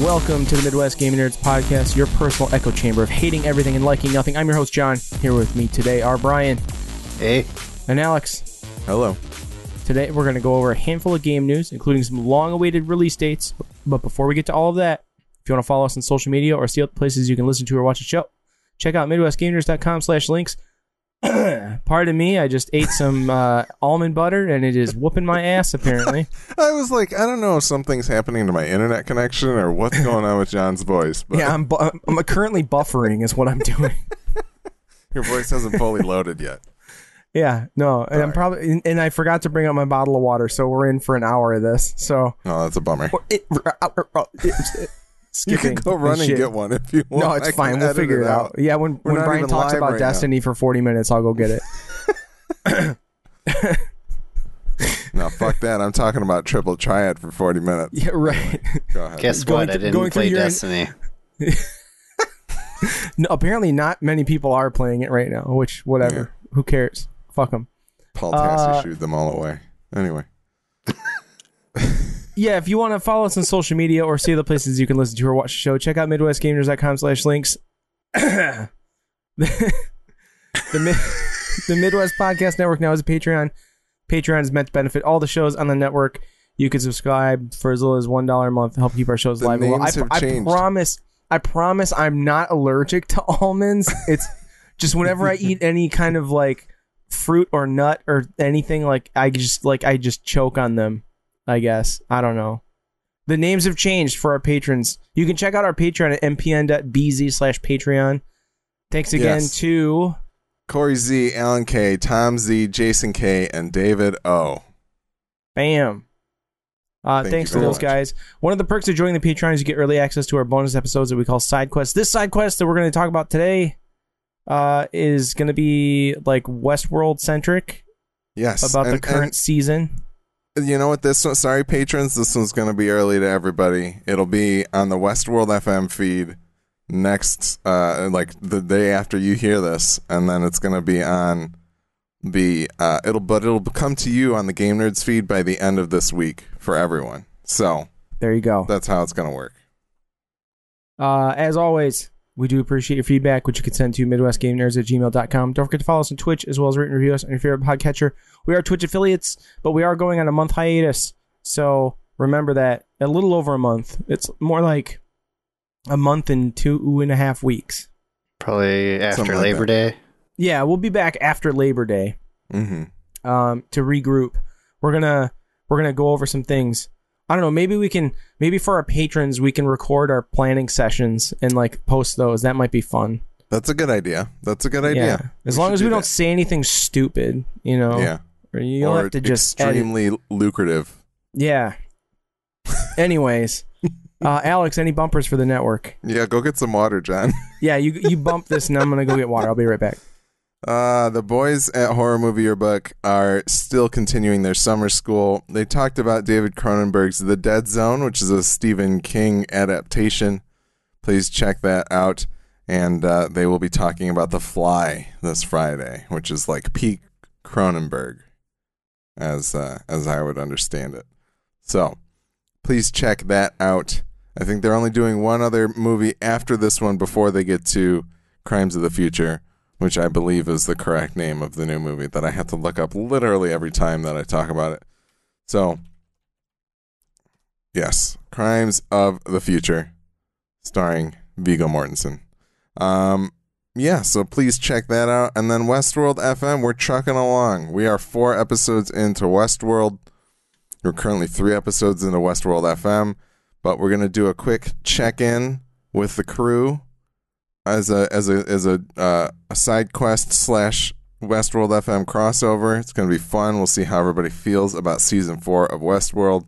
Welcome to the Midwest Gaming Nerds Podcast, your personal echo chamber of hating everything and liking nothing. I'm your host, John. Here with me today are Brian. Hey. And Alex. Hello. Today we're going to go over a handful of game news, including some long-awaited release dates. But before we get to all of that, if you want to follow us on social media or see other places you can listen to or watch the show, check out midwestgamingnerds.com/links. Pardon me, I just ate some almond butter and it is whooping my ass, apparently. I was like, I don't know if something's happening to my internet connection or what's going on with John's voice. But yeah, I'm currently buffering is what I'm doing. Your voice hasn't fully loaded yet. Yeah, no, and and I forgot to bring up my bottle of water, so we're in for an hour of this. So, oh, that's a bummer. You can go run and get one if you want. No, it's fine. We'll figure it out. Yeah, when Brian talks about Destiny for 40 minutes, I'll go get it. No, fuck that. I'm talking about Triple Triad for 40 minutes. Yeah, right. Go ahead. Guess what? I didn't play Destiny. No, apparently not many people are playing it right now, which, whatever. Yeah. Who cares? Fuck them. Paul Tassi shooed them all away. Anyway. Yeah, if you want to follow us on social media or see the places you can listen to or watch the show, check out midwestgamers.com/links. The Midwest Podcast Network now is a Patreon. Patreon is meant to benefit all the shows on the network. You can subscribe for as little as $1 a month to help keep our shows live. Well, I promise I'm not allergic to almonds. It's just whenever I eat any kind of like fruit or nut or anything, like I just choke on them. I guess. I don't know. The names have changed for our patrons. You can check out our Patreon at mpn.bz/Patreon. Thanks again to Corey Z, Alan K., Tom Z, Jason K., and David O. Bam. Thanks to those guys. One of the perks of joining the Patreon is you get early access to our bonus episodes that we call side quests. This side quest that we're going to talk about today is going to be like Westworld centric. Yes. About the current season. You know what? This one, sorry, patrons. This one's going to be early to everybody. It'll be on the Westworld FM feed next, like the day after you hear this, and then it's going to be on the. It'll come to you on the Game Nerds feed by the end of this week for everyone. So there you go. That's how it's going to work. As always, we do appreciate your feedback, which you can send to midwestgamingnerds@gmail.com. Don't forget to follow us on Twitch, as well as rate and review us on your favorite podcatcher. We are Twitch affiliates, but we are going on a month hiatus. So remember that. A little over a month. It's more like a month and 2.5 weeks. Probably after Labor Day. Yeah, we'll be back after Labor Day to regroup. We're gonna go over some things. I don't know, maybe for our patrons, we can record our planning sessions and like post those. That might be fun. That's a good idea. Yeah. As long as we don't say anything stupid, you know. Yeah. Or you'll have to just extremely lucrative. Yeah. Anyways, Alex, any bumpers for the network? Yeah, go get some water, John. Yeah, you bump this and I'm going to go get water. I'll be right back. The boys at Horror Movie Yearbook are still continuing their summer school. They talked about David Cronenberg's The Dead Zone, which is a Stephen King adaptation. Please check that out. And they will be talking about The Fly this Friday, which is like peak Cronenberg, as I would understand it. So please check that out. I think they're only doing one other movie after this one before they get to Crimes of the Future, which I believe is the correct name of the new movie that I have to look up literally every time that I talk about it. So, yes, Crimes of the Future, starring Viggo Mortensen. Yeah, so please check that out. And then Westworld FM, we're trucking along. We are 4 episodes into Westworld. We're currently 3 episodes into Westworld FM, but we're going to do a quick check-in with the crew as a side quest / Westworld FM crossover. It's going to be fun. We'll see how everybody feels about season 4 of Westworld,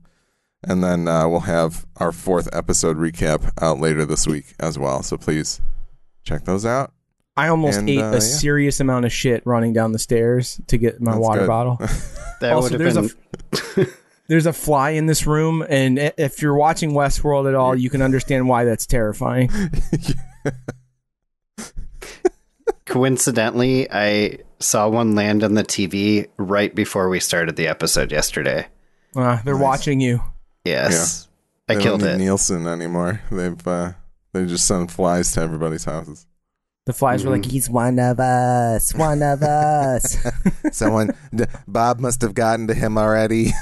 and then we'll have our 4th episode recap out later this week as well. So please check those out. I almost ate a serious amount of shit running down the stairs to get my water bottle. That also, there's a fly in this room, and if you're watching Westworld at all, you can understand why that's terrifying. Yeah. Coincidentally, I saw one land on the TV right before we started the episode yesterday. They're watching you. Yes. I killed it. They don't need Nielsen anymore. They just send flies to everybody's houses. The flies were like, he's one of us, one of us. Someone, Bob must have gotten to him already.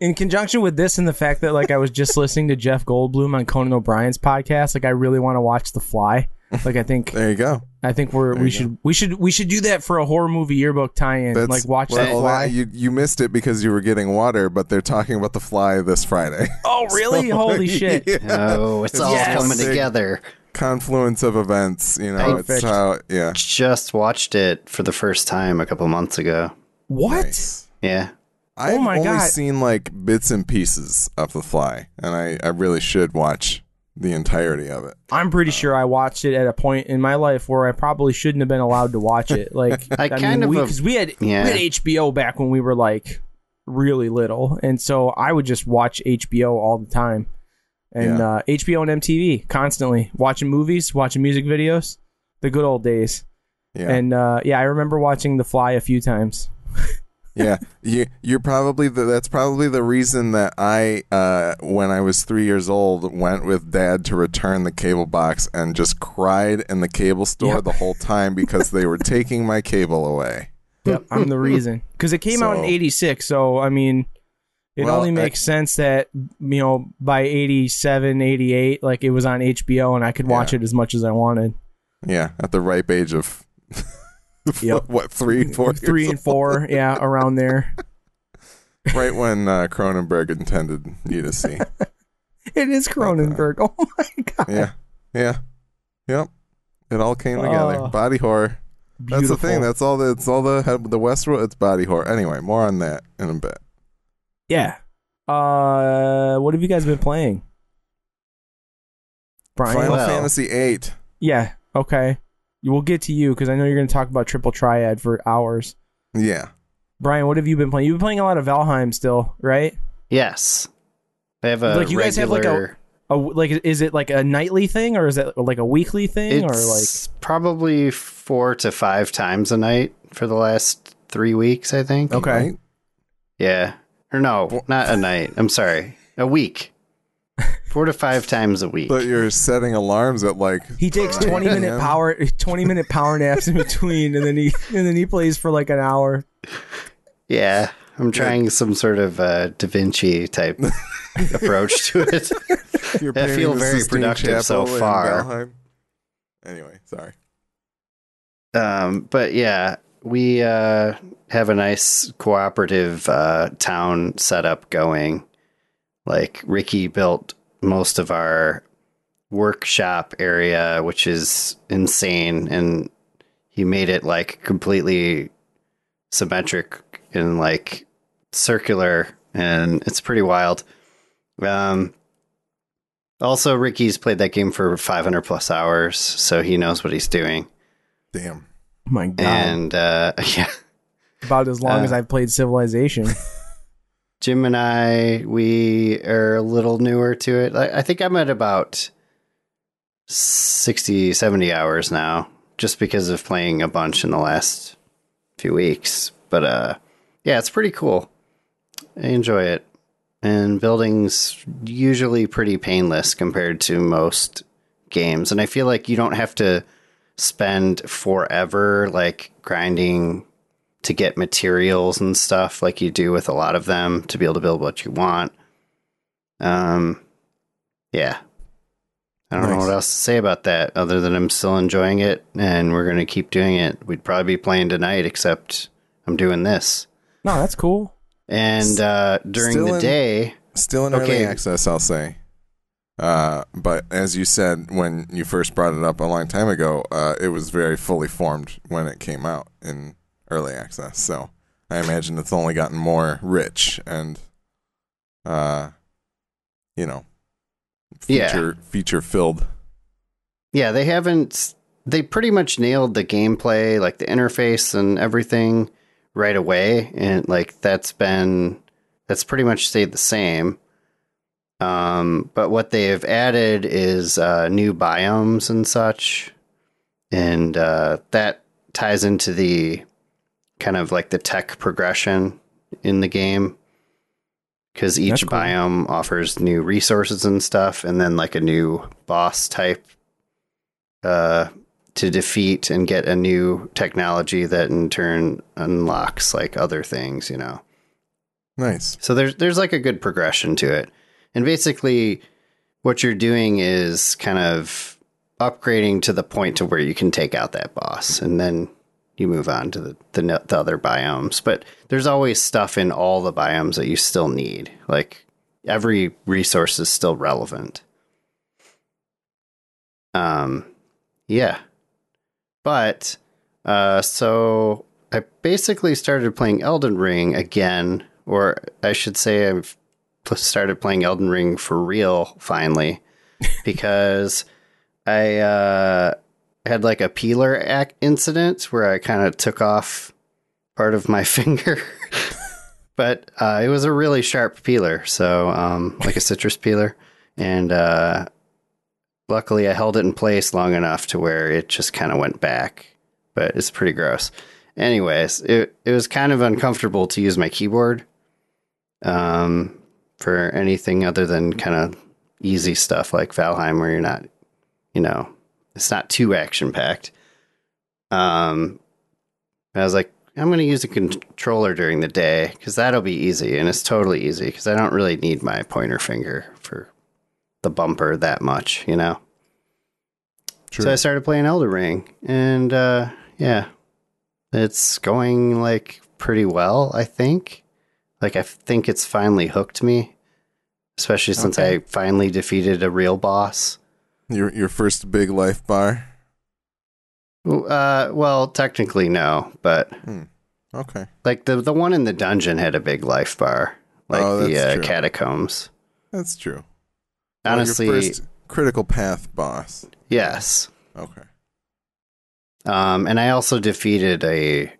In conjunction with this and the fact that I was just listening to Jeff Goldblum on Conan O'Brien's podcast, I really want to watch The Fly. I think there you go. I think we should do that for a horror movie yearbook tie-in. Watch The Fly. You missed it because you were getting water, but they're talking about The Fly this Friday. Oh, really? So, holy shit! Yeah. Oh, it's all coming together. Confluence of events. I just watched it for the first time a couple months ago. What? Nice. Yeah. I've seen bits and pieces of The Fly, and I really should watch the entirety of it. I'm pretty sure I watched it at a point in my life where I probably shouldn't have been allowed to watch it. Because we had HBO back when we were really little, and so I would just watch HBO all the time, and HBO and MTV constantly, watching movies, watching music videos, the good old days. Yeah, and I remember watching The Fly a few times. Yeah, you're probably that's probably the reason that I, when I was 3 years old, went with Dad to return the cable box and just cried in the cable store the whole time because they were taking my cable away. Yep, I'm the reason. Because it came out in 86, so, only makes sense that, by 87, 88, it was on HBO and I could watch it as much as I wanted. Yeah, at the ripe age of... Yep. What, 3 and 4? 3 and 4, yeah, around there. Right when Cronenberg intended you to see. It is Cronenberg. Oh my god. Yeah. Yeah. Yep. It all came together. Body horror. Beautiful. That's the thing. That's all the the Westworld. It's body horror. Anyway, more on that in a bit. Yeah. What have you guys been playing? Brian? Final Fantasy VIII. Yeah. Okay. We'll get to you because I know you're going to talk about Triple Triad for hours. Yeah. Brian, what have you been playing? You've been playing a lot of Valheim still, right? Yes. They have a regular... You guys have is it a nightly thing or is it a weekly thing? It's probably 4 to 5 times a night for the last 3 weeks, I think. Okay. Yeah. Or no, not a night. I'm sorry. A week. 4 to 5 times a week. But you're setting alarms at he takes 20 minute power naps in between, and then he plays for an hour. Yeah, I'm trying some sort of Da Vinci type approach to it. I feel very productive so far. Anyway, sorry. But yeah, we have a nice cooperative town setup going. Ricky built most of our workshop area, which is insane, and he made it completely symmetric and circular, and it's pretty wild. Also, Ricky's played that game for 500 plus hours, so he knows what he's doing. Damn. Oh my god. And about as long as I've played Civilization. Jim and I, we are a little newer to it. I think I'm at about 60, 70 hours now, just because of playing a bunch in the last few weeks. But yeah, it's pretty cool. I enjoy it. And building's usually pretty painless compared to most games. And I feel you don't have to spend forever grinding to get materials and stuff like you do with a lot of them to be able to build what you want. Yeah. I don't know what else to say about that other than I'm still enjoying it and we're going to keep doing it. We'd probably be playing tonight, except I'm doing this. No, that's cool. And during day... Still in early access, I'll say. But as you said, when you first brought it up a long time ago, it was very fully formed when it came out in early access, so I imagine it's only gotten more rich and feature filled. Yeah, they pretty much nailed the gameplay, the interface and everything right away, and that's pretty much stayed the same. But what they have added is new biomes and such, and that ties into the kind of the tech progression in the game. because each biome offers new resources and stuff, and then like a new boss type to defeat and get a new technology that in turn unlocks like other things, you know. Nice. So there's like a good progression to it. And basically what you're doing is kind of upgrading to the point to where you can take out that boss, and then you move on to the other biomes. But there's always stuff in all the biomes that you still need. Like every resource is still relevant. Yeah. But so I basically started playing Elden Ring again, or I should say I've started playing Elden Ring for real finally, because I had like a peeler incident where I kind of took off part of my finger, but it was a really sharp peeler. So like a citrus peeler, and luckily I held it in place long enough to where it just kind of went back, but it's pretty gross. Anyways, it was kind of uncomfortable to use my keyboard for anything other than kind of easy stuff like Valheim, where you're not, you know, it's not too action packed. I was like, I'm going to use a controller during the day because that'll be easy. And it's totally easy because I don't really need my pointer finger for the bumper that much, you know? True. So I started playing Elden Ring, and yeah, it's going like pretty well, I think. Like, I think it's finally hooked me, especially since I finally defeated a real boss. Your first big life bar? Well, technically no, but okay. Like the one in the dungeon had a big life bar, like the catacombs. That's true. Honestly, your first critical path boss. Yes. Okay. And I also defeated a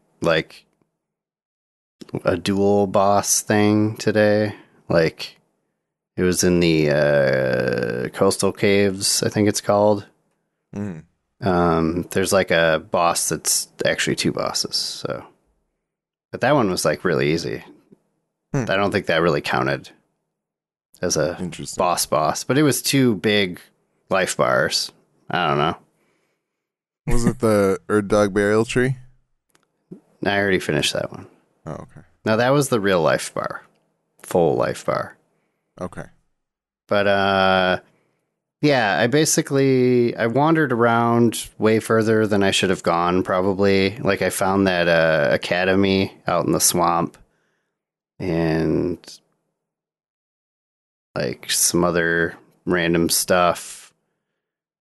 dual boss thing today. Like, it was in the coastal caves, I think it's called. There's like a boss that's actually two bosses. So, but that one was like really easy. I don't think that really counted as a boss, but it was two big life bars. I don't know. Was it the Erdog burial tree? I already finished that one. Oh, okay. Now that was the real life bar. Full life bar. Okay. But, yeah, I wandered around way further than I should have gone, probably. Like, I found that academy out in the swamp, and like some other random stuff.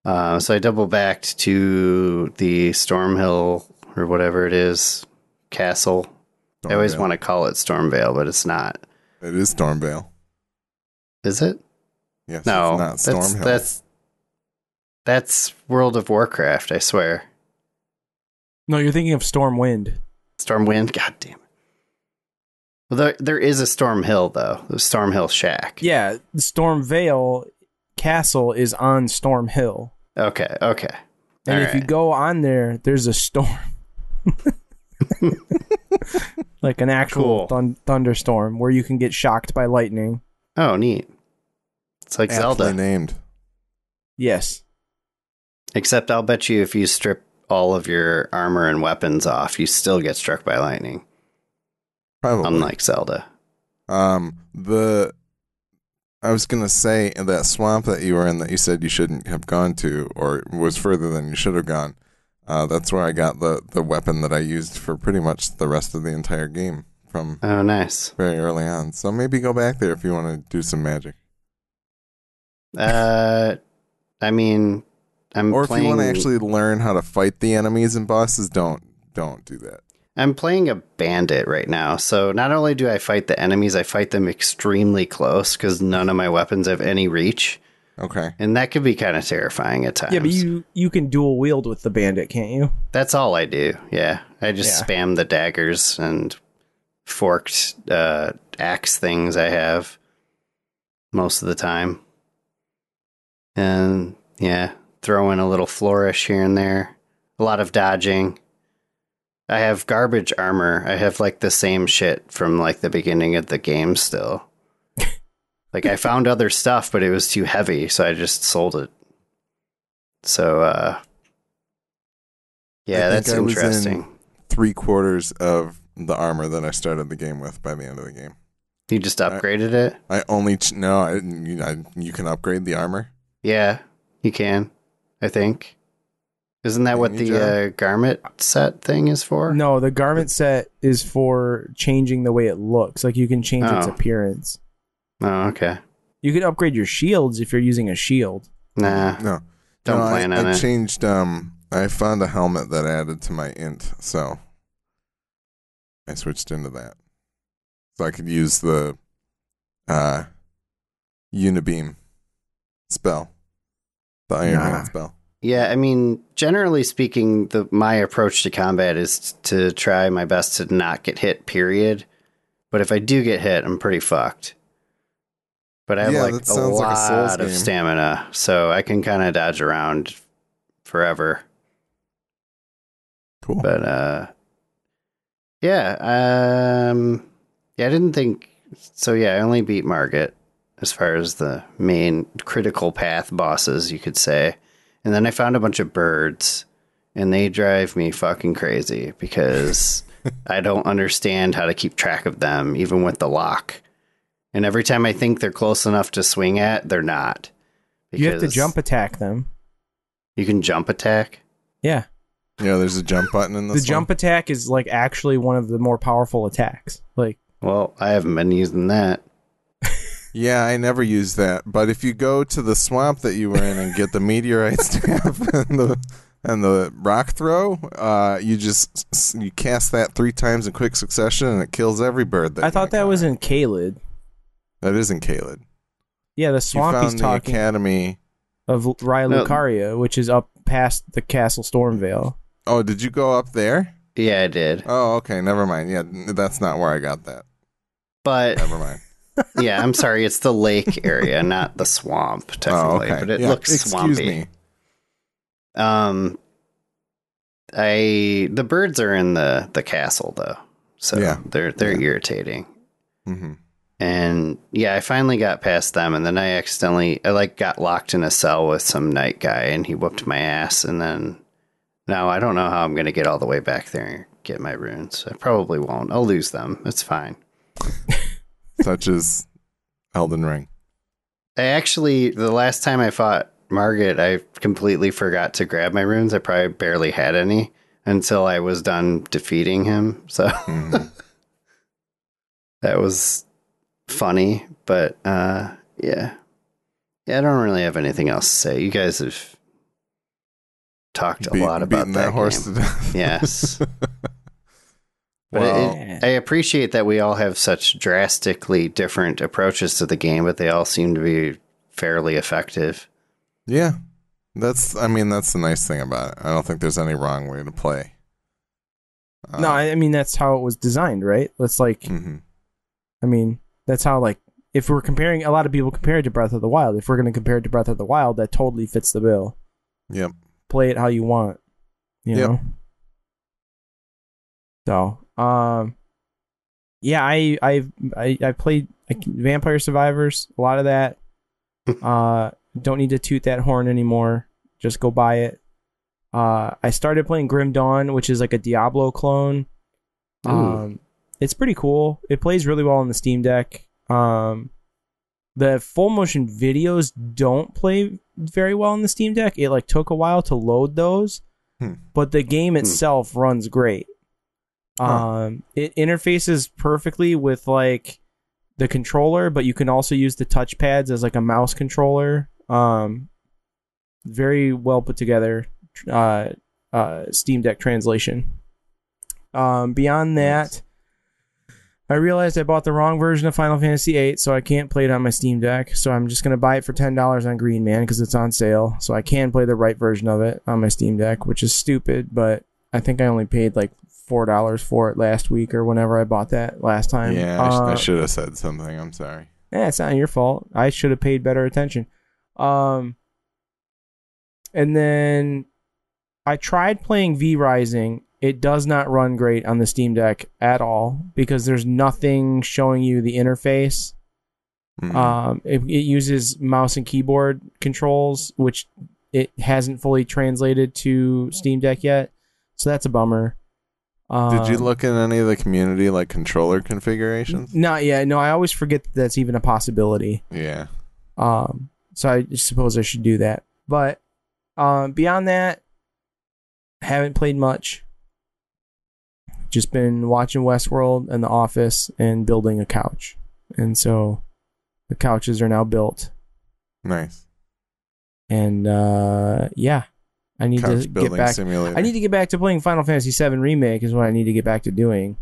So I double backed to the Stormhill, or whatever it is, castle. Stormveil. I always want to call it Stormveil, but it's not. It is Stormveil. Is it? Yes. No, it's not Stormhill. That's World of Warcraft, I swear. No, you're thinking of Stormwind. Stormwind? God damn it. Well, there is a Stormhill, though. The Stormhill Shack. Yeah, the Stormveil Castle is on Stormhill. Okay. And all if you go on there, there's a storm. Like an actual thunderstorm where you can get shocked by lightning. Oh, neat. It's like Zelda. Named. Yes. Except I'll bet you if you strip all of your armor and weapons off, you still get struck by lightning. Probably. Unlike Zelda. I was going to say, in that swamp that you were in that you said you shouldn't have gone to, or was further than you should have gone, that's where I got the weapon that I used for pretty much the rest of the entire game. From nice. Very early on. So maybe go back there if you want to do some magic. I mean, or if you want to actually learn how to fight the enemies and bosses, don't do that. I'm playing a bandit right now, so not only do I fight the enemies, I fight them extremely close because none of my weapons have any reach. Okay. And that could be kind of terrifying at times. Yeah, but you can dual wield with the bandit, can't you? That's all I do, yeah. I just spam the daggers and forked axe things I have most of the time, and yeah, throw in a little flourish here and there, a lot of dodging. I have garbage armor. I have like the same shit from like the beginning of the game still. Like, I found other stuff, but it was too heavy, so I just sold it. So, yeah, that's interesting. I was in 3/4 of the armor that I started the game with by the end of the game. You just upgraded it? You can upgrade the armor. Yeah, you can, I think. Isn't that what the garment set thing is for? No, the garment set is for changing the way it looks. Like, you can change its appearance. Oh, okay. You could upgrade your shields if you're using a shield. Nah. No. Don't plan on it. I changed, I found a helmet that I added to my int, so I switched into that. So I could use the Unibeam spell. The Iron Man spell. Yeah, I mean, generally speaking, my approach to combat is to try my best to not get hit, period. But if I do get hit, I'm pretty fucked. But I have a lot of stamina, so I can kind of dodge around forever. Cool. But, I didn't think... So, yeah, I only beat Margit as far as the main critical path bosses, you could say. And then I found a bunch of birds, and they drive me fucking crazy because I don't understand how to keep track of them, even with the lock. And every time I think they're close enough to swing at, they're not. You have to jump attack them. You can jump attack? Yeah. Yeah, there's a jump button in this. The jump attack is like actually one of the more powerful attacks. Like, well, I haven't been using that. Yeah, I never use that. But if you go to the swamp that you were in and get the meteorite staff and the rock throw, you cast that 3 times in quick succession and it kills every bird. I thought that was in Caelid. That is in Caelid. Yeah, the swamp you found he's talking academy of Raya Lucaria, which is up past the castle Stormveil. Oh, did you go up there? Yeah, I did. Oh, okay, never mind. Yeah, that's not where I got that. But never mind. Yeah, I'm sorry. It's the lake area, not the swamp, technically. Oh, okay. But it looks swampy. Excuse me. The birds are in the castle though, so they're irritating. Mm-hmm. And yeah, I finally got past them, and then I accidentally got locked in a cell with some night guy, and he whooped my ass. And then now I don't know how I'm gonna get all the way back there and get my runes. I probably won't. I'll lose them. It's fine. Such as Elden Ring. I actually, the last time I fought Margit, I completely forgot to grab my runes. I probably barely had any until I was done defeating him. So that was funny. But I don't really have anything else to say. You guys have talked a lot about that horse game. To death. Yes. But wow. I appreciate that we all have such drastically different approaches to the game, but they all seem to be fairly effective. Yeah. That's the nice thing about it. I don't think there's any wrong way to play. No, I mean, that's how it was designed, right? That's like, I mean, that's how, like, if we're comparing, a lot of people compare it to Breath of the Wild. If we're going to compare it to Breath of the Wild, that totally fits the bill. Yep. Play it how you want, you know? So... I played Vampire Survivors, a lot of that. Don't need to toot that horn anymore. Just go buy it. I started playing Grim Dawn, which is like a Diablo clone. It's pretty cool. It plays really well on the Steam Deck. The full motion videos don't play very well on the Steam Deck. It like took a while to load those, but the game itself runs great. It interfaces perfectly with like the controller, but you can also use the touchpads as like a mouse controller. Very well put together Steam Deck translation. Beyond that, I realized I bought the wrong version of Final Fantasy VIII, so I can't play it on my Steam Deck. So I'm just gonna buy it for $10 on Green Man because it's on sale. So I can play the right version of it on my Steam Deck, which is stupid, but I think I only paid like $4 for it last week or whenever I bought that last time. Yeah, I should have said something. I'm sorry. Yeah, it's not your fault. I should have paid better attention. And then I tried playing V-Rising. It does not run great on the Steam Deck at all because there's nothing showing you the interface. Mm-hmm. It uses mouse and keyboard controls, which it hasn't fully translated to Steam Deck yet. So that's a bummer. Did you look at any of the community like controller configurations? Not yet. No, I always forget that that's even a possibility. Yeah. So I suppose I should do that. But beyond that, I haven't played much. Just been watching Westworld and The Office and building a couch. And so the couches are now built. Nice. And yeah. I need Couch to get back. Simulator. I need to get back to playing Final Fantasy VII Remake is what I need to get back to doing,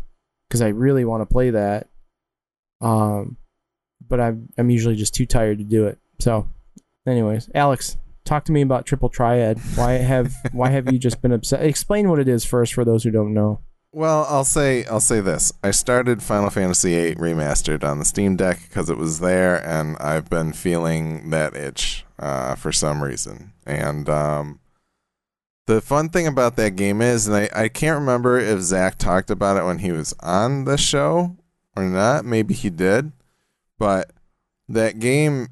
because I really want to play that. But I'm usually just too tired to do it. So, anyways, Alex, talk to me about Triple Triad. Why have you just been upset? Explain what it is first for those who don't know. Well, I'll say this. I started Final Fantasy VIII Remastered on the Steam Deck because it was there, and I've been feeling that itch for some reason, and the fun thing about that game is, and I can't remember if Zach talked about it when he was on the show or not. Maybe he did, but that game,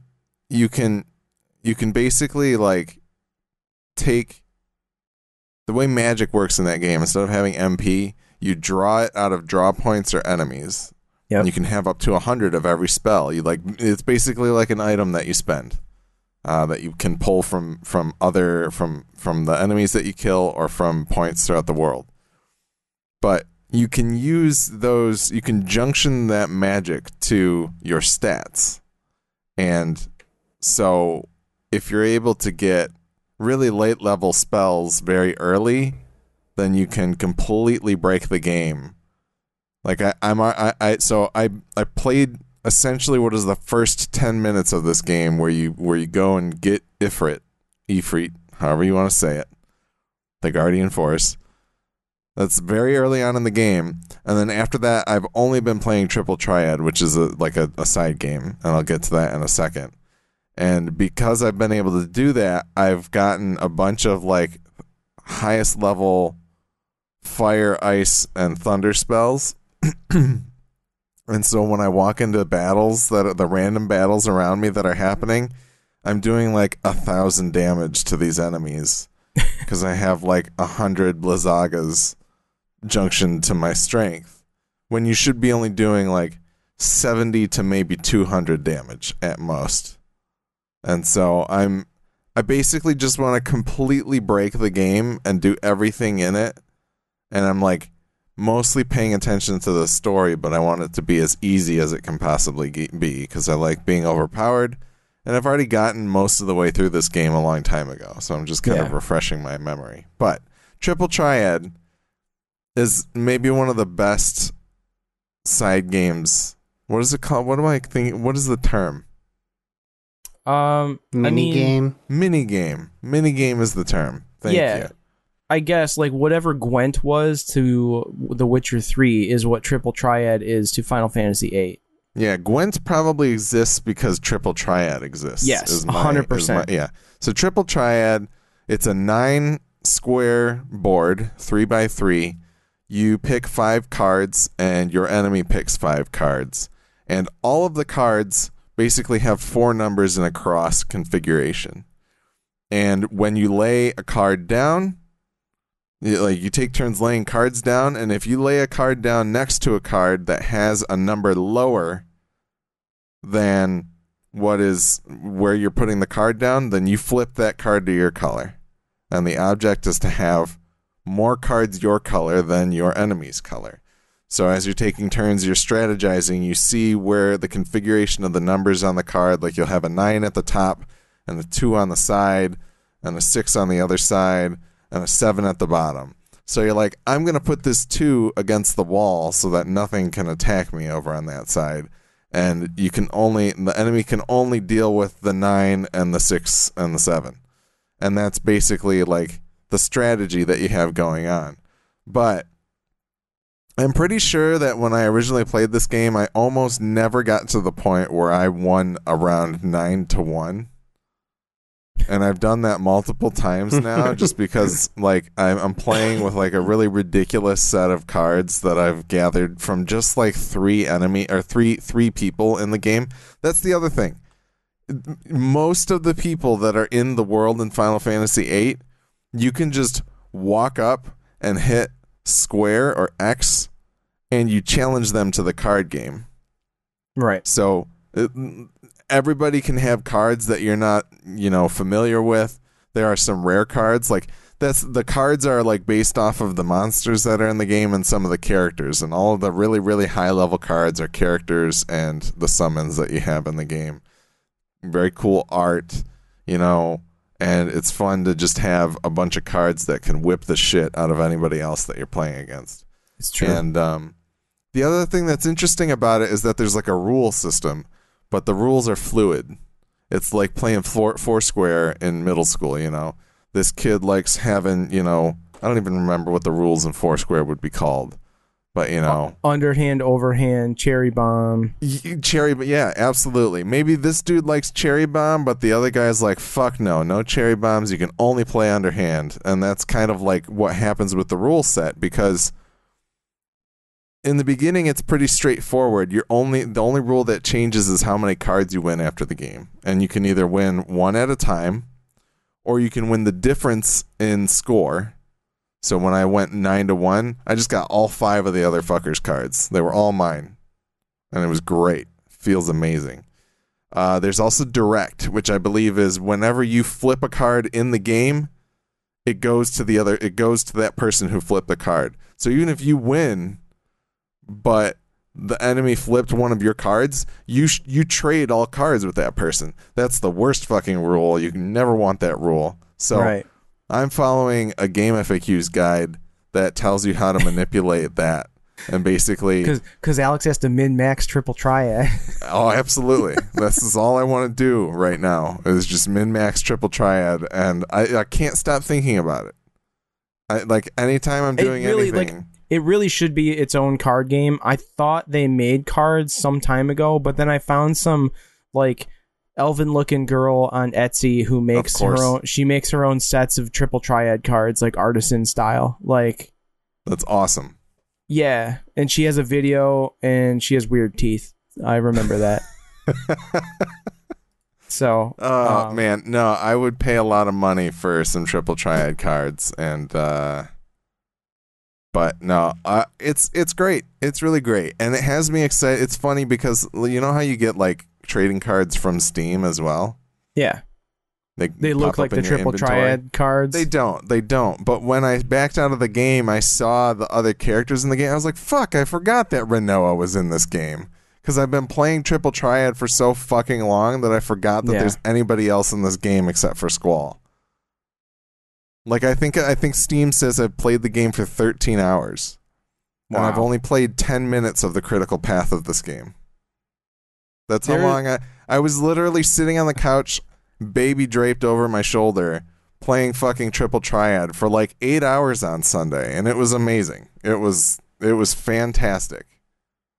you can basically like take the way magic works in that game. Instead of having MP, you draw it out of draw points or enemies. Yep. And you can have up to 100 of every spell. You like it's basically like an item that you spend. That you can pull from the enemies that you kill or from points throughout the world. But you can use those, you can junction that magic to your stats. And so if you're able to get really late level spells very early, then you can completely break the game. Like I played essentially what is the first 10 minutes of this game where you go and get Ifrit, however you want to say it, the Guardian Force. That's very early on in the game. And then after that, I've only been playing Triple Triad, which is a side game, and I'll get to that in a second. And because I've been able to do that, I've gotten a bunch of like highest level fire, ice, and thunder spells. And so when I walk into battles that are the random battles around me that are happening, I'm doing like 1,000 damage to these enemies because I have like 100 Blizzagas junctioned to my strength, when you should be only doing like 70 to maybe 200 damage at most. And so I basically just want to completely break the game and do everything in it. And I'm like, mostly paying attention to the story, but I want it to be as easy as it can possibly be because I like being overpowered, and I've already gotten most of the way through this game a long time ago, so I'm just kind of refreshing my memory. But Triple Triad is maybe one of the best side games. What is it called? What do I think? What is the term? Minigame. Minigame is the term. Thank you. I guess, like, whatever Gwent was to The Witcher 3 is what Triple Triad is to Final Fantasy VIII. Yeah, Gwent probably exists because Triple Triad exists. Yes, 100%. Yeah. So Triple Triad, it's a 9-square board, 3x3. You pick 5 cards, and your enemy picks 5 cards. And all of the cards basically have 4 numbers in a cross configuration. And when you lay a card down... Like you take turns laying cards down, and if you lay a card down next to a card that has a number lower than what is where you're putting the card down, then you flip that card to your color. And the object is to have more cards your color than your enemy's color. So as you're taking turns, you're strategizing. You see where the configuration of the numbers on the card, like you'll have a 9 at the top and a 2 on the side and a 6 on the other side. And a 7 at the bottom. So you're like, I'm going to put this 2 against the wall so that nothing can attack me over on that side. And you can only, the enemy can only deal with the 9 and the 6 and the 7. And that's basically like the strategy that you have going on. But I'm pretty sure that when I originally played this game, I almost never got to the point where I won around 9-1. And I've done that multiple times now just because, like, I'm playing with, like, a really ridiculous set of cards that I've gathered from just, like, three people in the game. That's the other thing. Most of the people that are in the world in Final Fantasy VIII, you can just walk up and hit square or X, and you challenge them to the card game. Right. So... everybody can have cards that you're not, you know, familiar with. There are some rare cards. Like, that's the cards are, like, based off of the monsters that are in the game and some of the characters. And all of the really, really high-level cards are characters and the summons that you have in the game. Very cool art, you know. And it's fun to just have a bunch of cards that can whip the shit out of anybody else that you're playing against. It's true. And the other thing that's interesting about it is that there's, like, a rule system. But the rules are fluid. It's like playing Foursquare in middle school, you know. This kid likes having, you know, I don't even remember what the rules in Foursquare would be called. But, you know. Underhand, overhand, cherry bomb. Yeah, absolutely. Maybe this dude likes cherry bomb, but the other guy's like, fuck no, no cherry bombs. You can only play underhand. And that's kind of like what happens with the rule set because... in the beginning, it's pretty straightforward. The only rule that changes is how many cards you win after the game. And you can either win one at a time, or you can win the difference in score. So when I went 9-1, I just got all 5 of the other fuckers' cards. They were all mine. And it was great. Feels amazing. There's also direct, which I believe is whenever you flip a card in the game, it goes to that person who flipped the card. So even if you win... but the enemy flipped one of your cards, you trade all cards with that person. That's the worst fucking rule. You never want that rule. So right. I'm following a Game FAQs guide that tells you how to manipulate that. And basically... because Alex has to min-max Triple Triad. Oh, absolutely. This is all I want to do right now is just min-max Triple Triad. And I can't stop thinking about it. Anytime I'm doing anything... It really should be its own card game. I thought they made cards some time ago, but then I found some like elven-looking girl on Etsy who makes her own. She makes her own sets of Triple Triad cards, like artisan style. Like, that's awesome. Yeah, and she has a video, and she has weird teeth. I remember that. So, oh man, no, I would pay a lot of money for some Triple Triad cards, and. But no, it's great. It's really great. And it has me excited. It's funny because you know how you get like trading cards from Steam as well? Yeah. They look like the Triple Triad cards. They don't. But when I backed out of the game, I saw the other characters in the game. I was like, fuck, I forgot that Rinoa was in this game. Because I've been playing Triple Triad for so fucking long that I forgot that there's anybody else in this game except for Squall. Like, I think Steam says I've played the game for 13 hours. Wow. And I've only played 10 minutes of the critical path of this game. That's how long I was literally sitting on the couch, baby draped over my shoulder, playing fucking Triple Triad for like 8 hours on Sunday. And it was amazing. It was fantastic.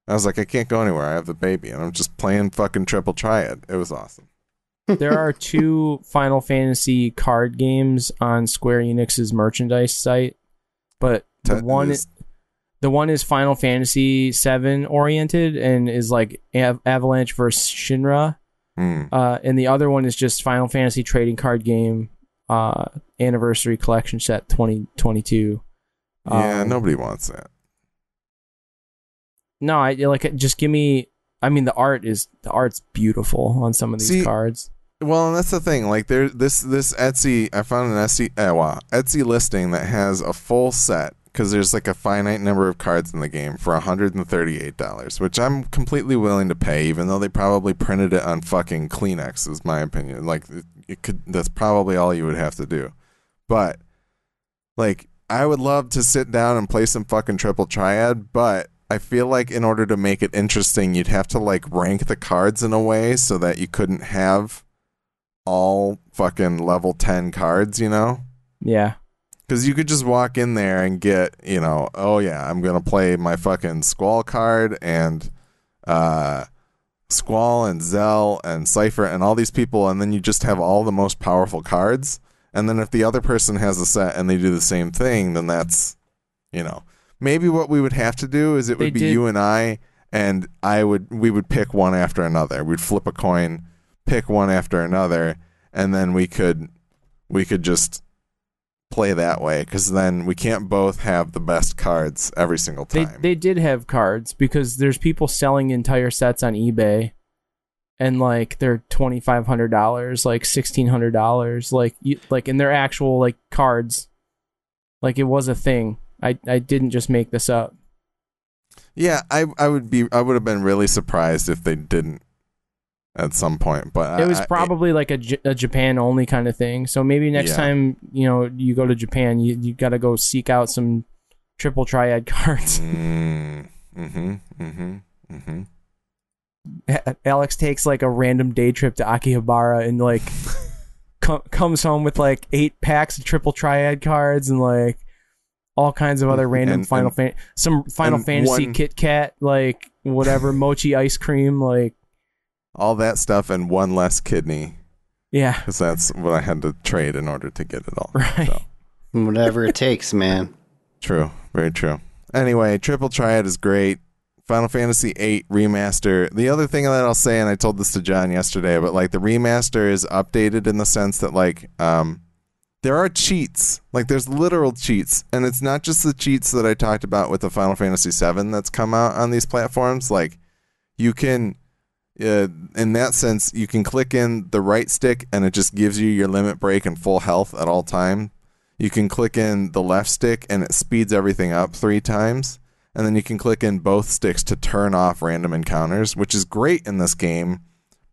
I was like, I can't go anywhere. I have the baby. And I'm just playing fucking Triple Triad. It was awesome. There are 2 Final Fantasy card games on Square Enix's merchandise site, but the one is Final Fantasy VII oriented and is like Avalanche versus Shinra, and the other one is just Final Fantasy Trading Card Game Anniversary Collection Set 2022. Yeah, nobody wants that. No, the art's beautiful on some of these cards. Well, and that's the thing. Like, there, this Etsy, I found an Etsy listing that has a full set because there's like a finite number of cards in the game for $138, which I'm completely willing to pay, even though they probably printed it on fucking Kleenex, is my opinion. Like, that's probably all you would have to do. But, like, I would love to sit down and play some fucking Triple Triad, but I feel like in order to make it interesting, you'd have to like rank the cards in a way so that you couldn't have all fucking level 10 cards, you know? Yeah. Because you could just walk in there and get, you know, oh yeah, I'm going to play my fucking Squall card and Squall and Zell and Cypher and all these people, and then you just have all the most powerful cards. And then if the other person has a set and they do the same thing, then that's, you know, maybe what we would have to do is it would be you and I would, we would pick one after another. We'd flip a coin, pick one after another, and then we could just play that way, because then we can't both have the best cards every single time. They did have cards, because there's people selling entire sets on eBay, and like they're $2,500, like $1,600, like and they're actual like cards. Like it was a thing. I didn't just make this up. Yeah, I would have been really surprised if they didn't at some point, but it was probably like a Japan only kind of thing. So maybe next time, you know, you go to Japan, you got to go seek out some Triple Triad cards. Alex takes like a random day trip to Akihabara and like comes home with like 8 packs of Triple Triad cards and like all kinds of other random Final Fantasy Kit Kat, like whatever, mochi ice cream, like all that stuff, and one less kidney. Yeah. Because that's what I had to trade in order to get it all. Right. So. Whatever it takes, man. True. Very true. Anyway, Triple Triad is great. Final Fantasy VIII Remaster. The other thing that I'll say, and I told this to John yesterday, but like the remaster is updated in the sense that like there are cheats. Like there's literal cheats. And it's not just the cheats that I talked about with the Final Fantasy VII that's come out on these platforms. Like you can... in that sense, you can click in the right stick and it just gives you your limit break and full health at all time. You can click in the left stick and it speeds everything up 3 times. And then you can click in both sticks to turn off random encounters, which is great in this game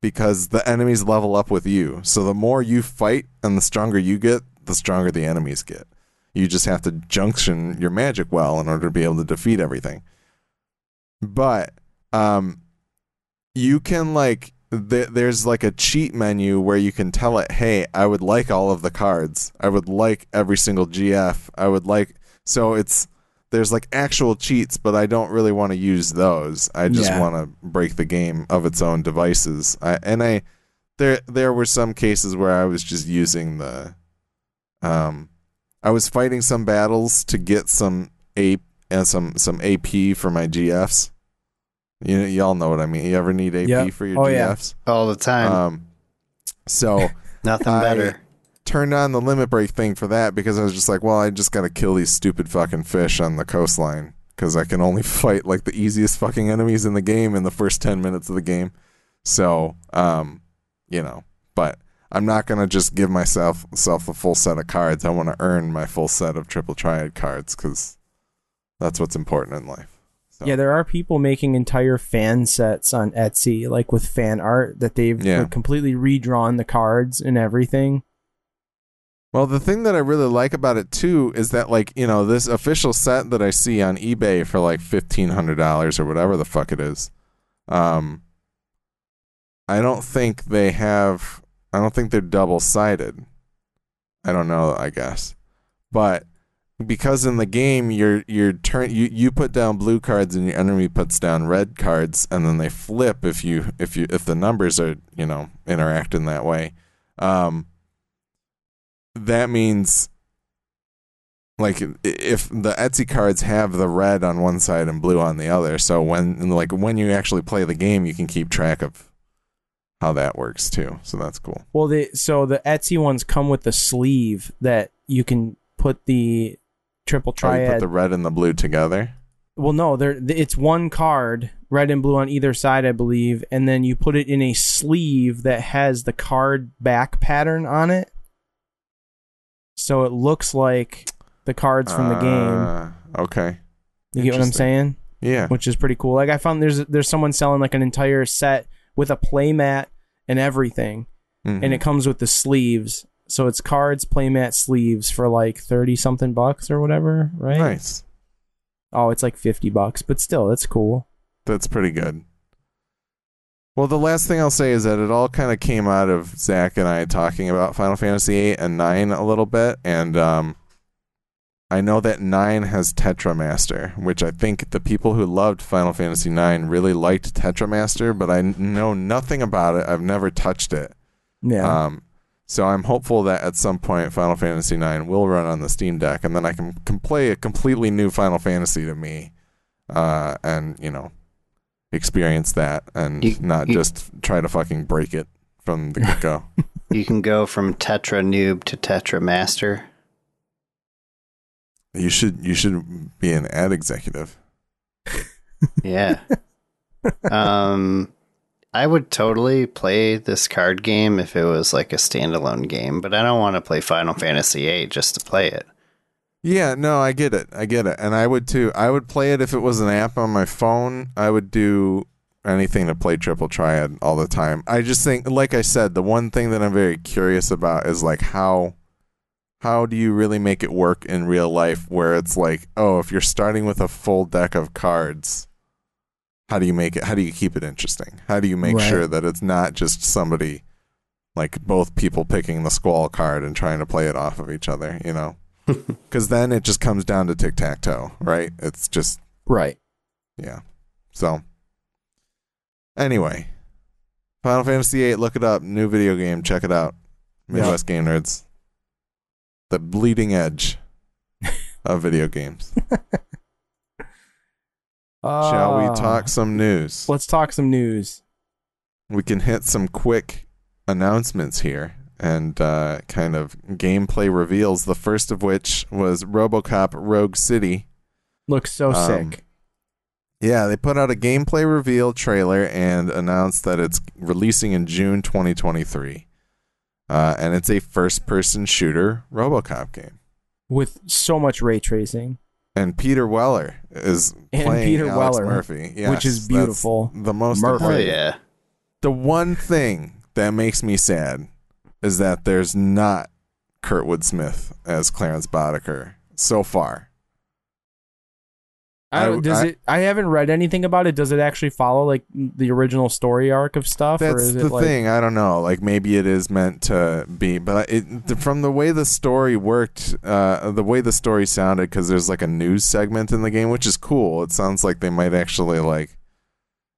because the enemies level up with you. So the more you fight and the stronger you get, the stronger the enemies get. You just have to junction your magic well in order to be able to defeat everything. But, you can like, there's like a cheat menu where you can tell it, hey, I would like all of the cards. I would like every single GF. I would like, so it's, there's like actual cheats, but I don't really want to use those. I just want to break the game of its own devices. There were some cases where I was just using the, I was fighting some battles to get some AP for my GFs. Y'all know what I mean. You ever need AP for your GFs? Yeah. All the time. So nothing better. Turned on the limit break thing for that because I was just like, well, I just got to kill these stupid fucking fish on the coastline because I can only fight like the easiest fucking enemies in the game in the first 10 minutes of the game. So, you know, but I'm not going to just give myself a full set of cards. I want to earn my full set of Triple Triad cards because that's what's important in life. So. Yeah, there are people making entire fan sets on Etsy, like with fan art that they've completely redrawn the cards and everything. Well, the thing that I really like about it too is that, like, you know, this official set that I see on eBay for like $1,500 or whatever the fuck it is, I don't think they have. I don't think they're double sided. I don't know. I guess, but. Because in the game, you put down blue cards and your enemy puts down red cards, and then they flip if the numbers are, you know, interact in that way. That means like if the Etsy cards have the red on one side and blue on the other, so when you actually play the game, you can keep track of how that works too. So that's cool. Well, the Etsy ones come with the sleeve that you can put the Triple Triad. Oh, you put the red and the blue together? Well, no, it's one card, red and blue on either side, I believe, and then you put it in a sleeve that has the card back pattern on it, so it looks like the cards from the game. Okay. You get what I'm saying? Yeah. Which is pretty cool. Like, I found there's someone selling like an entire set with a playmat and everything, and it comes with the sleeves. So it's cards, playmat, sleeves for like 30-something bucks or whatever, right? Nice. Oh, it's like $50, but still, that's cool. That's pretty good. Well, the last thing I'll say is that it all kind of came out of Zach and I talking about Final Fantasy VIII and IX a little bit, and I know that 9 has Tetramaster, which I think the people who loved Final Fantasy IX really liked Tetramaster, but I know nothing about it. I've never touched it. Yeah. So I'm hopeful that at some point Final Fantasy IX will run on the Steam Deck, and then I can play a completely new Final Fantasy to me, and, you know, experience that and not just try to fucking break it from the get-go. You can go from Tetra Noob to Tetra Master. You should be an ad executive. Yeah. I would totally play this card game if it was like a standalone game, but I don't want to play Final Fantasy VIII just to play it. Yeah, no, I get it. And I would too. I would play it if it was an app on my phone. I would do anything to play Triple Triad all the time. I just think, like I said, the one thing that I'm very curious about is like how do you really make it work in real life where it's like, oh, if you're starting with a full deck of cards, how do you make it? How do you keep it interesting? How do you make sure that it's not just somebody, like both people picking the Squall card and trying to play it off of each other, you know? Because then it just comes down to tic-tac-toe, right? It's just... Right. Yeah. So, anyway. Final Fantasy VIII, look it up. New video game. Check it out. Midwest Game Nerds. The bleeding edge of video games. Shall we talk some news? Let's talk some news. We can hit some quick announcements here and kind of gameplay reveals, the first of which was RoboCop Rogue City. Looks so sick. Yeah, they put out a gameplay reveal trailer and announced that it's releasing in June 2023. And it's a first-person shooter RoboCop game. With so much ray tracing. And Peter Weller is playing Alex Murphy, yes, which is beautiful. The most Murphy, yeah. The one thing that makes me sad is that there's not Kurtwood Smith as Clarence Boddicker so far. I haven't read anything about it. Does it actually follow like the original story arc of stuff? That's thing. I don't know. Like maybe it is meant to be, but from the way the story worked, the way the story sounded, because there's like a news segment in the game, which is cool. It sounds like they might actually like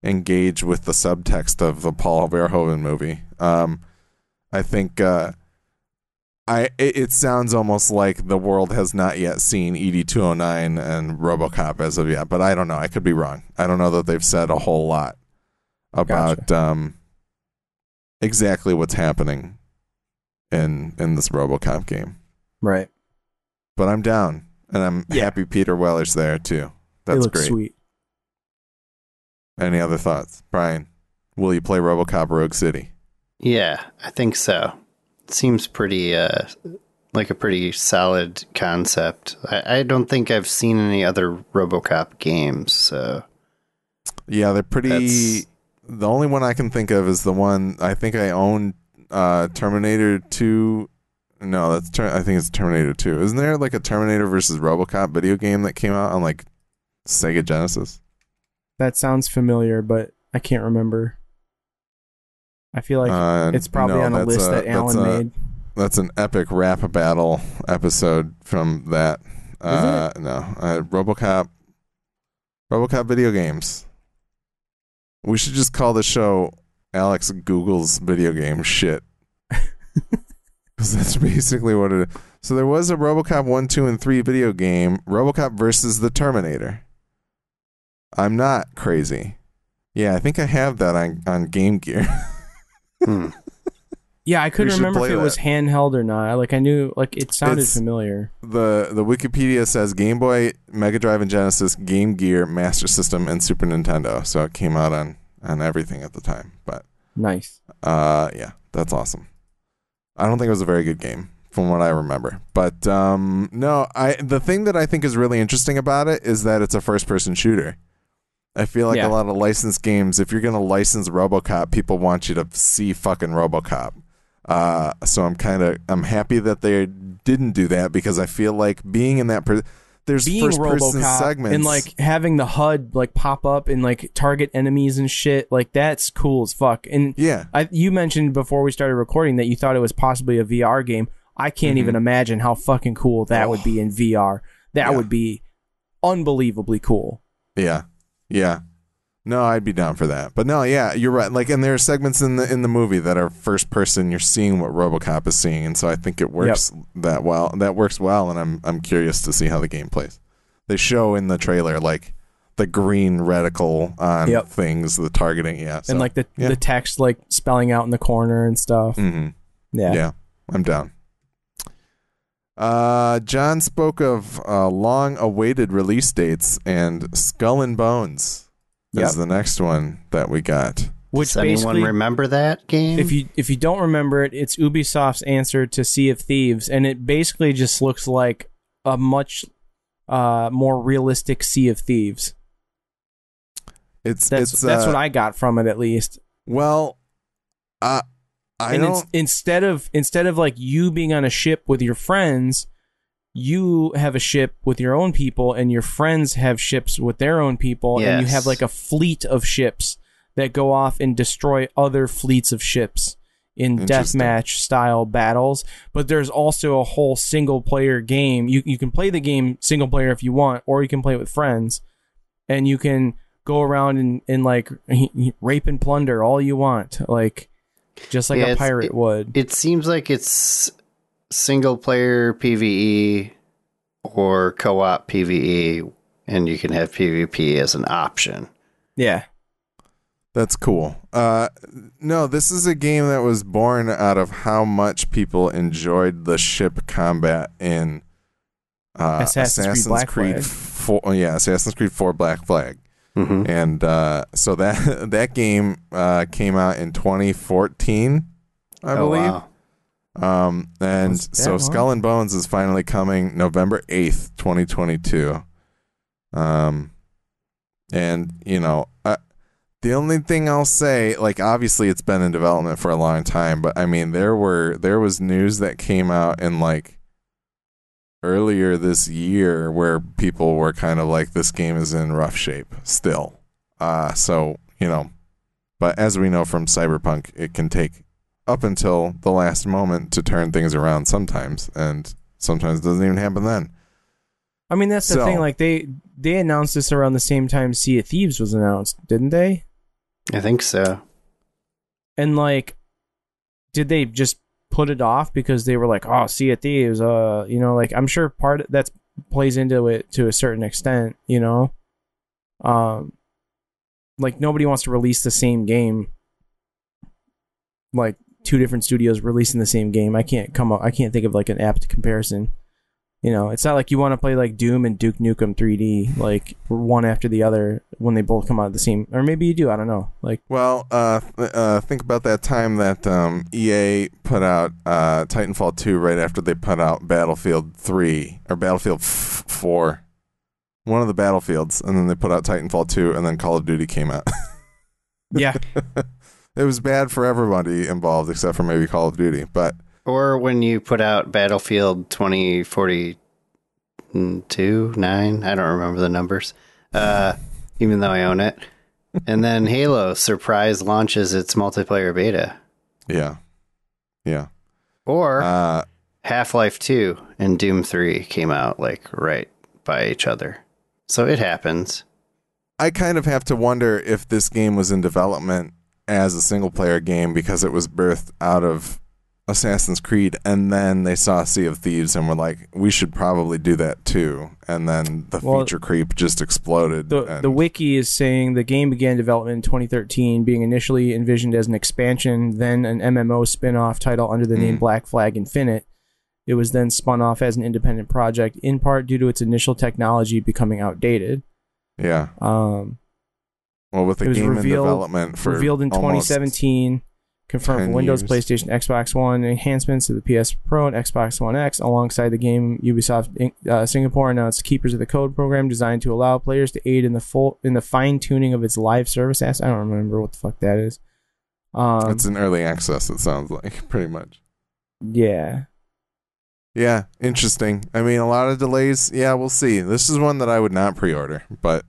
engage with the subtext of the Paul Verhoeven movie. I think. It sounds almost like the world has not yet seen ED-209 and RoboCop as of yet, but I don't know. I could be wrong. I don't know that they've said a whole lot about exactly what's happening in this RoboCop game. Right. But I'm down, and I'm happy Peter Weller's there, too. That's great. Sweet. Any other thoughts? Brian, will you play RoboCop Rogue City? Yeah, I think so. Seems pretty like a pretty solid concept. I don't think I've seen any other RoboCop games, so yeah, they're pretty. The only one I can think of is the one I think I own, Terminator 2. No, I think it's Terminator 2. Isn't there like a Terminator versus RoboCop video game that came out on like Sega Genesis? That sounds familiar, but I can't remember. I feel like it's probably on a list that Alan made. That's an epic rap battle episode from that. Isn't it? No, RoboCop video games. We should just call the show Alex Googles Video Game Shit. Because that's basically what it is. So there was a RoboCop 1, 2, and 3 video game, RoboCop versus the Terminator. I'm not crazy. Yeah, I think I have that on Game Gear. Yeah, I couldn't remember if it was handheld or not. Like I knew, like it sounded familiar. The Wikipedia says Game Boy, Mega Drive, and Genesis, Game Gear, Master System, and Super Nintendo. So it came out on everything at the time. But nice. Yeah, that's awesome. I don't think it was a very good game from what I remember. But no, the thing that I think is really interesting about it is that it's a first-person shooter. I feel like a lot of licensed games, if you're going to license RoboCop, people want you to see fucking RoboCop. So I'm happy that they didn't do that, because I feel like being in that there's first person segments and like having the HUD like pop up and like target enemies and shit, like that's cool as fuck. And yeah, you mentioned before we started recording that you thought it was possibly a VR game. I can't even imagine how fucking cool that would be in VR. That would be unbelievably cool. Yeah. Yeah. No, I'd be down for that. But no, yeah, you're right. Like, and there are segments in the movie that are first person. You're seeing what RoboCop is seeing, and so I think it works that well. That works well, and I'm curious to see how the game plays. They show in the trailer like the green reticle on things, the targeting, so. And like the text like spelling out in the corner and stuff. Mm-hmm. Yeah, yeah, I'm down. John spoke of long-awaited release dates, and Skull and Bones is the next one that we got. Which, does anyone remember that game? If you don't remember it, it's Ubisoft's answer to Sea of Thieves, and it basically just looks like a much more realistic Sea of Thieves. That's what I got from it, at least. Well, instead of like you being on a ship with your friends, you have a ship with your own people, and your friends have ships with their own people, and you have like a fleet of ships that go off and destroy other fleets of ships in deathmatch style battles. But there's also a whole single player game. You can play the game single player if you want, or you can play it with friends, and you can go around and like rape and plunder all you want, like just like a pirate would. It seems like it's single player PvE or co-op PvE, and you can have PvP as an option. Yeah. That's cool. No, this is a game that was born out of how much people enjoyed the ship combat in Assassin's Creed 4 Black Flag. Mm-hmm. And so that game came out in 2014, I believe. Wow. And so long. Skull and Bones is finally coming November 8th, 2022. And you know, the only thing I'll say, like, obviously it's been in development for a long time, but I mean, there was news that came out in like earlier this year where people were kind of like, this game is in rough shape still. So, you know, but as we know from Cyberpunk, it can take up until the last moment to turn things around sometimes, and sometimes it doesn't even happen then. I mean, that's the thing. Like they announced this around the same time Sea of Thieves was announced, didn't they? I think so. And like, did they just put it off because they were like, "Oh, Sea of Thieves," you know, like I'm sure part of that plays into it to a certain extent, you know. Like nobody wants to release the same game, like two different studios releasing the same game. I can't think of like an apt comparison. You know, it's not like you want to play like Doom and Duke Nukem 3D like one after the other when they both come out of the same. Or maybe you do. I don't know. Like, well, think about that time that EA put out Titanfall 2 right after they put out Battlefield 3 or Battlefield 4, one of the Battlefields, and then they put out Titanfall 2, and then Call of Duty came out. Yeah. It was bad for everybody involved except for maybe Call of Duty, but... Or when you put out Battlefield 2042, 9, I don't remember the numbers, even though I own it. And then Halo surprise launches its multiplayer beta. Yeah. Yeah. Or Half-Life 2 and Doom 3 came out like right by each other. So it happens. I kind of have to wonder if this game was in development as a single player game because it was birthed out of Assassin's Creed, and then they saw Sea of Thieves and were like, we should probably do that too. And then the feature creep just exploded. The wiki is saying the game began development in 2013, being initially envisioned as an expansion, then an MMO spin-off title under the name Black Flag Infinite. It was then spun off as an independent project, in part due to its initial technology becoming outdated. Yeah. Well, with the game in development for revealed in 2017, confirmed Windows, PlayStation, Xbox One, enhancements to the PS Pro and Xbox One X. Alongside the game, Ubisoft Singapore announced Keepers of the Code program, designed to allow players to aid in the fine tuning of its live service. I don't remember what the fuck that is. It's an early access. It sounds like, pretty much. Yeah. Yeah, interesting. I mean, a lot of delays. Yeah, we'll see. This is one that I would not pre-order, but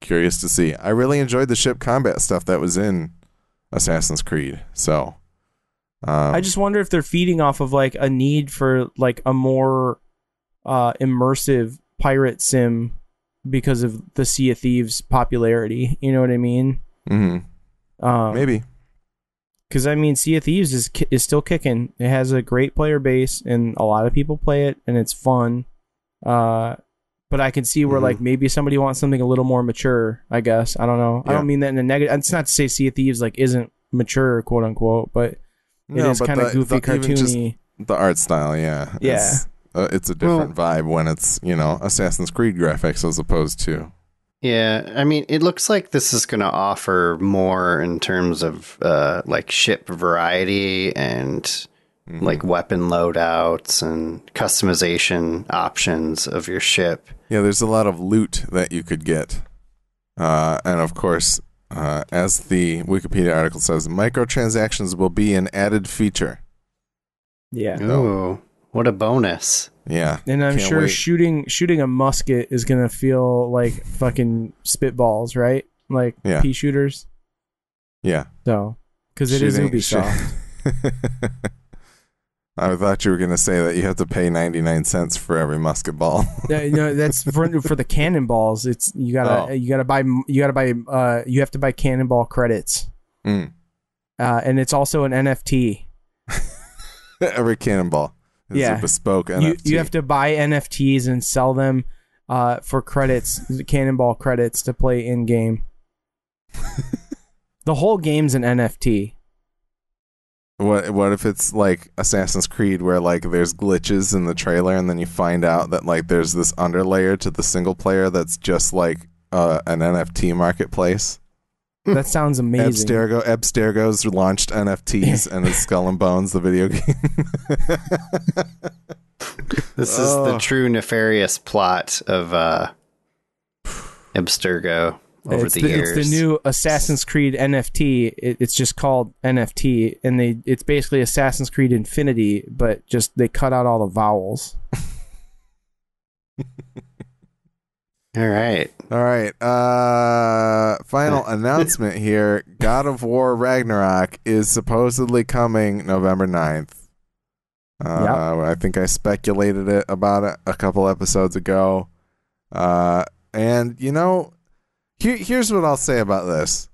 curious to see. I really enjoyed the ship combat stuff that was in Assassin's Creed. So I just wonder if they're feeding off of like a need for like a more immersive pirate sim because of the Sea of Thieves popularity. You know what I mean? Mm-hmm. Maybe. Because, I mean, Sea of Thieves is still kicking. It has a great player base, and a lot of people play it, and it's fun. But I can see where, like, maybe somebody wants something a little more mature, I guess. I don't know. Yeah. I don't mean that in a negative... It's not to say Sea of Thieves, like, isn't mature, quote-unquote, but it is kind of goofy, cartoony. The art style, yeah. Yeah. It's a different vibe when it's, you know, Assassin's Creed graphics as opposed to... Yeah, I mean, it looks like this is going to offer more in terms of, like, ship variety and, like, weapon loadouts and customization options of your ship. Yeah, there's a lot of loot that you could get. And, of course, as the Wikipedia article says, microtransactions will be an added feature. Yeah. Ooh, what a bonus. Yeah, and I'm sure shooting a musket is gonna feel like fucking spitballs, right? Like pea shooters. Yeah. So, because it is Ubisoft. I thought you were gonna say that you have to pay 99 cents for every musket ball. No, that's for the cannonballs. It's you have to buy cannonball credits. Mm. And it's also an NFT. Every cannonball. It's a bespoke NFT. You have to buy NFTs and sell them for credits, cannonball credits to play in game. The whole game's an NFT. What if it's like Assassin's Creed, where like there's glitches in the trailer, and then you find out that like there's this underlayer to the single player that's just like an NFT marketplace? That sounds amazing. Abstergo's launched NFTs and it's Skull and Bones, the video game. This is the true nefarious plot of Abstergo over the years. It's the new Assassin's Creed NFT. It's just called NFT, and it's basically Assassin's Creed Infinity, but just they cut out all the vowels. All right. Final announcement here. God of War Ragnarok is supposedly coming November 9th. I think I speculated about it a couple episodes ago. And, you know, here's what I'll say about this.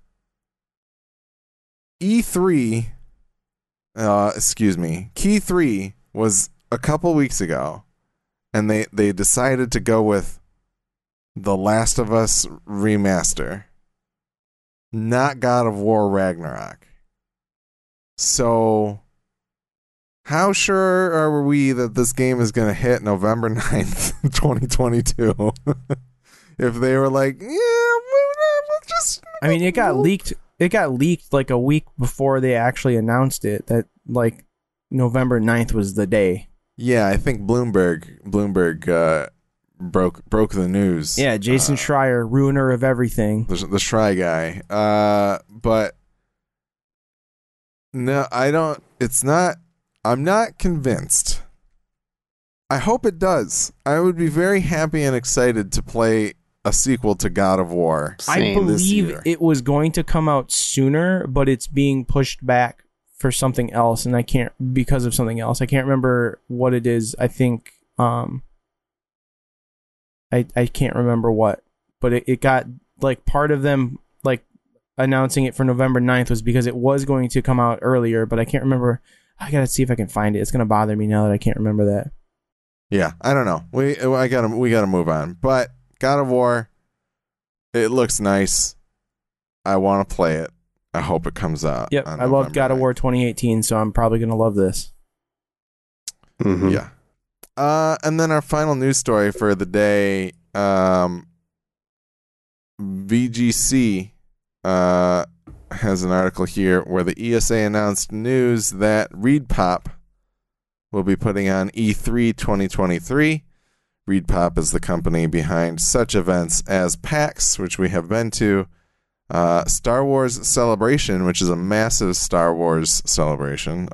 E3, Key 3 was a couple weeks ago, and they decided to go with The Last of Us Remaster, not God of War Ragnarok. So, how sure are we that this game is going to hit November 9th, 2022? If they were like, yeah, we'll just... I mean, it got leaked like a week before they actually announced it, that like November 9th was the day. Yeah, I think Bloomberg broke the news. Yeah, Jason Schreier, ruiner of everything. The Schreier guy. But no, I don't. It's not. I'm not convinced. I hope it does. I would be very happy and excited to play a sequel to God of War. I believe it was going to come out sooner, but it's being pushed back for something else, and because of something else. I can't remember what it is. I think. I can't remember what, but it got like part of them like announcing it for November 9th was because it was going to come out earlier, but I can't remember. I got to see if I can find it. It's going to bother me now that I can't remember that. Yeah. I don't know. We got to move on, but God of War, it looks nice. I want to play it. I hope it comes out. Yep. I love God of War 2018. So I'm probably going to love this. Mm-hmm. Yeah. And then our final news story for the day, VGC has an article here where the ESA announced news that ReedPop will be putting on E3 2023. ReedPop is the company behind such events as PAX, which we have been to, Star Wars Celebration, which is a massive Star Wars celebration,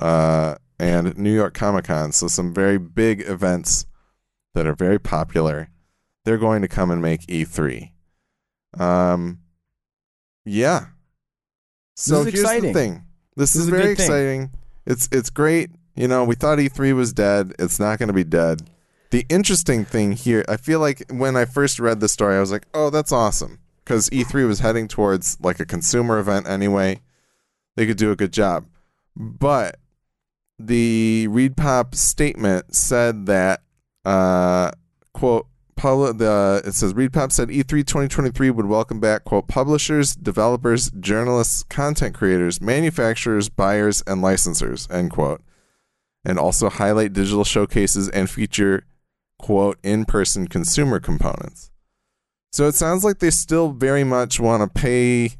and New York Comic-Con, so some very big events that are very popular. They're going to come and make E3. Yeah. So here's the thing. This is very exciting. It's great. You know, we thought E3 was dead. It's not going to be dead. The interesting thing here, I feel like when I first read the story, I was like, oh, that's awesome. Because E3 was heading towards like a consumer event anyway. They could do a good job. But the ReedPop statement said that, quote, it says ReedPop said E3 2023 would welcome back, quote, publishers, developers, journalists, content creators, manufacturers, buyers, and licensors, end quote. And also highlight digital showcases and feature, quote, in-person consumer components. So it sounds like they still very much want to pay.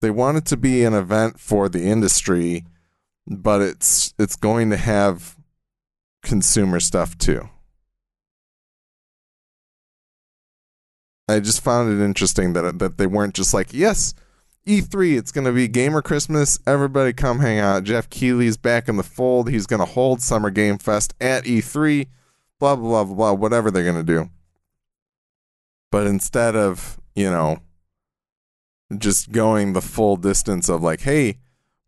They want it to be an event for the industry, but it's going to have consumer stuff too. I just found it interesting that they weren't just like, yes, E3, it's going to be Gamer Christmas. Everybody come hang out. Jeff Keighley's back in the fold. He's going to hold Summer Game Fest at E3, blah, blah, blah, blah, whatever they're going to do. But instead of, you know, just going the full distance of like, hey,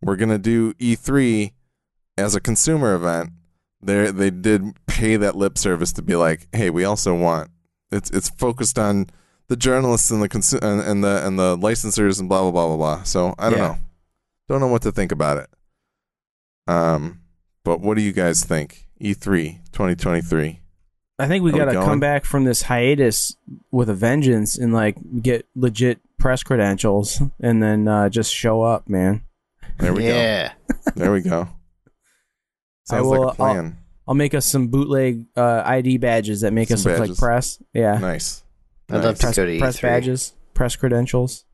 we're going to do E3 as a consumer event, they did pay that lip service to be like, hey, we also want, it's focused on the journalists and the and the licensors and blah blah blah blah blah. So I don't know. Don't know what to think about it. But what do you guys think? E3 2023. I think we got to come back from this hiatus with a vengeance and like get legit press credentials and then just show up, man. There we go. Yeah. There we go. Sounds like a plan. I'll make us some bootleg ID badges that make us look like press. Yeah. Nice. I'd love to go to E3. Press badges, press credentials.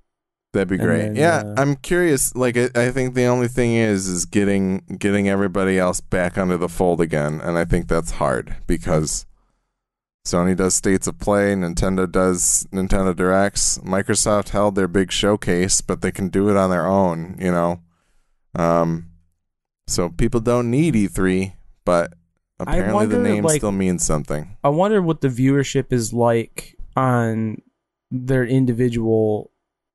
That'd be great. Then, yeah, I'm curious. Like, I think the only thing is getting everybody else back under the fold again, and I think that's hard because Sony does States of Play, Nintendo does Nintendo Directs, Microsoft held their big showcase, but they can do it on their own, you know. So people don't need E3, but apparently the name still means something. I wonder what the viewership is like on their individual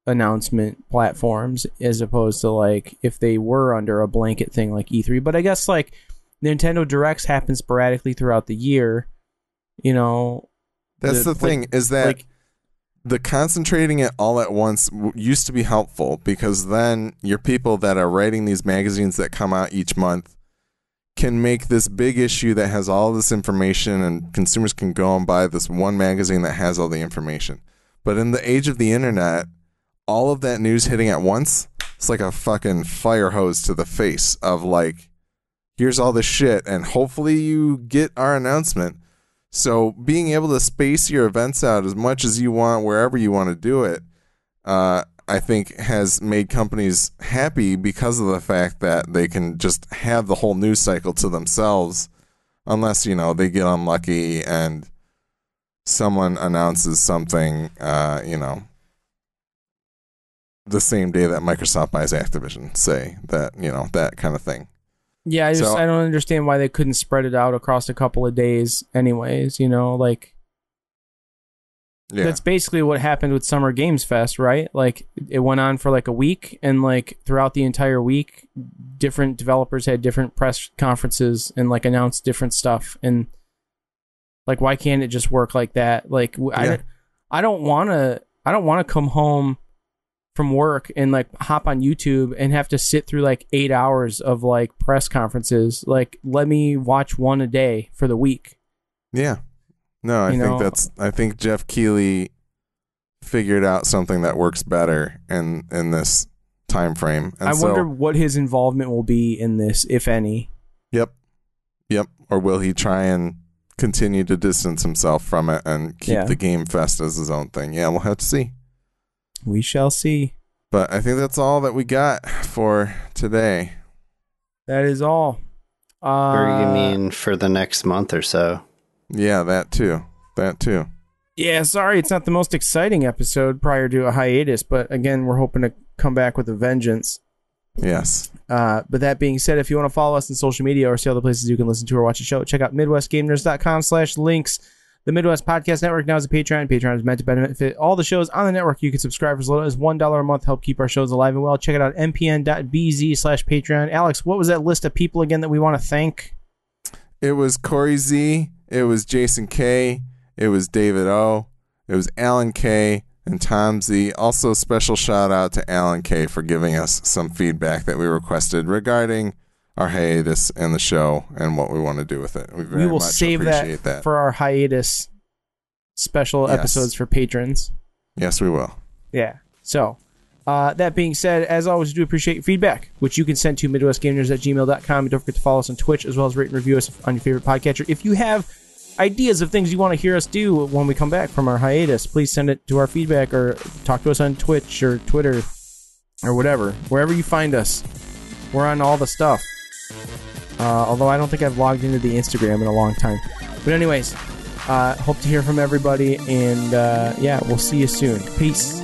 announcement platforms as opposed to like if they were under a blanket thing like E3. But I guess like Nintendo Directs happen sporadically throughout the year, you know. That's the thing is that like, the concentrating it all at once used to be helpful because then your people that are writing these magazines that come out each month can make this big issue that has all this information and consumers can go and buy this one magazine that has all the information. But in the age of the internet, all of that news hitting at once, it's like a fucking fire hose to the face of like, here's all this shit and hopefully you get our announcement. So being able to space your events out as much as you want, wherever you want to do it, I think has made companies happy because of the fact that they can just have the whole news cycle to themselves unless, you know, they get unlucky and someone announces something, you know, the same day that Microsoft buys Activision, say, that, you know, that kind of thing. Yeah, I don't understand why they couldn't spread it out across a couple of days anyways, you know, like... Yeah. That's basically what happened with Summer Games Fest, right? Like, it went on for like a week, and like throughout the entire week, different developers had different press conferences and like announced different stuff. And like, why can't it just work like that? Like, yeah. I don't want to come home from work and like hop on YouTube and have to sit through like 8 hours of like press conferences. Like, let me watch one a day for the week. Yeah. No, I think Jeff Keighley figured out something that works better in this time frame. And I wonder what his involvement will be in this, if any. Yep. Or will he try and continue to distance himself from it and keep the Game Fest as his own thing? Yeah, we'll have to see. We shall see. But I think that's all that we got for today. That is all. Or you mean for the next month or so? Yeah, that too. Yeah, sorry, it's not the most exciting episode prior to a hiatus, but again, we're hoping to come back with a vengeance. Yes. But that being said, if you want to follow us on social media or see other places you can listen to or watch the show, check out midwestgamingnerds.com/links. The Midwest Podcast Network now is a Patreon. Patreon is meant to benefit all the shows on the network. You can subscribe for as little as $1 a month, help keep our shows alive and well. Check it out, mpn.bz/Patreon. Alex, what was that list of people again that we want to thank? It was Corey Z, It was Jason K., it was David O., it was Alan K., and Tom Z. Also, special shout out to Alan K. for giving us some feedback that we requested regarding our hiatus and the show and what we want to do with it. We will save that for our hiatus special episodes for patrons. Yes, we will. Yeah. So, that being said, as always, we do appreciate your feedback, which you can send to midwestgamers@gmail.com. And don't forget to follow us on Twitch, as well as rate and review us on your favorite podcatcher. If you have ideas of things you want to hear us do when we come back from our hiatus, please send it to our feedback or talk to us on Twitch or Twitter or whatever. Wherever you find us, we're on all the stuff. Although I don't think I've logged into the Instagram in a long time. But anyways, hope to hear from everybody, and yeah, we'll see you soon. Peace.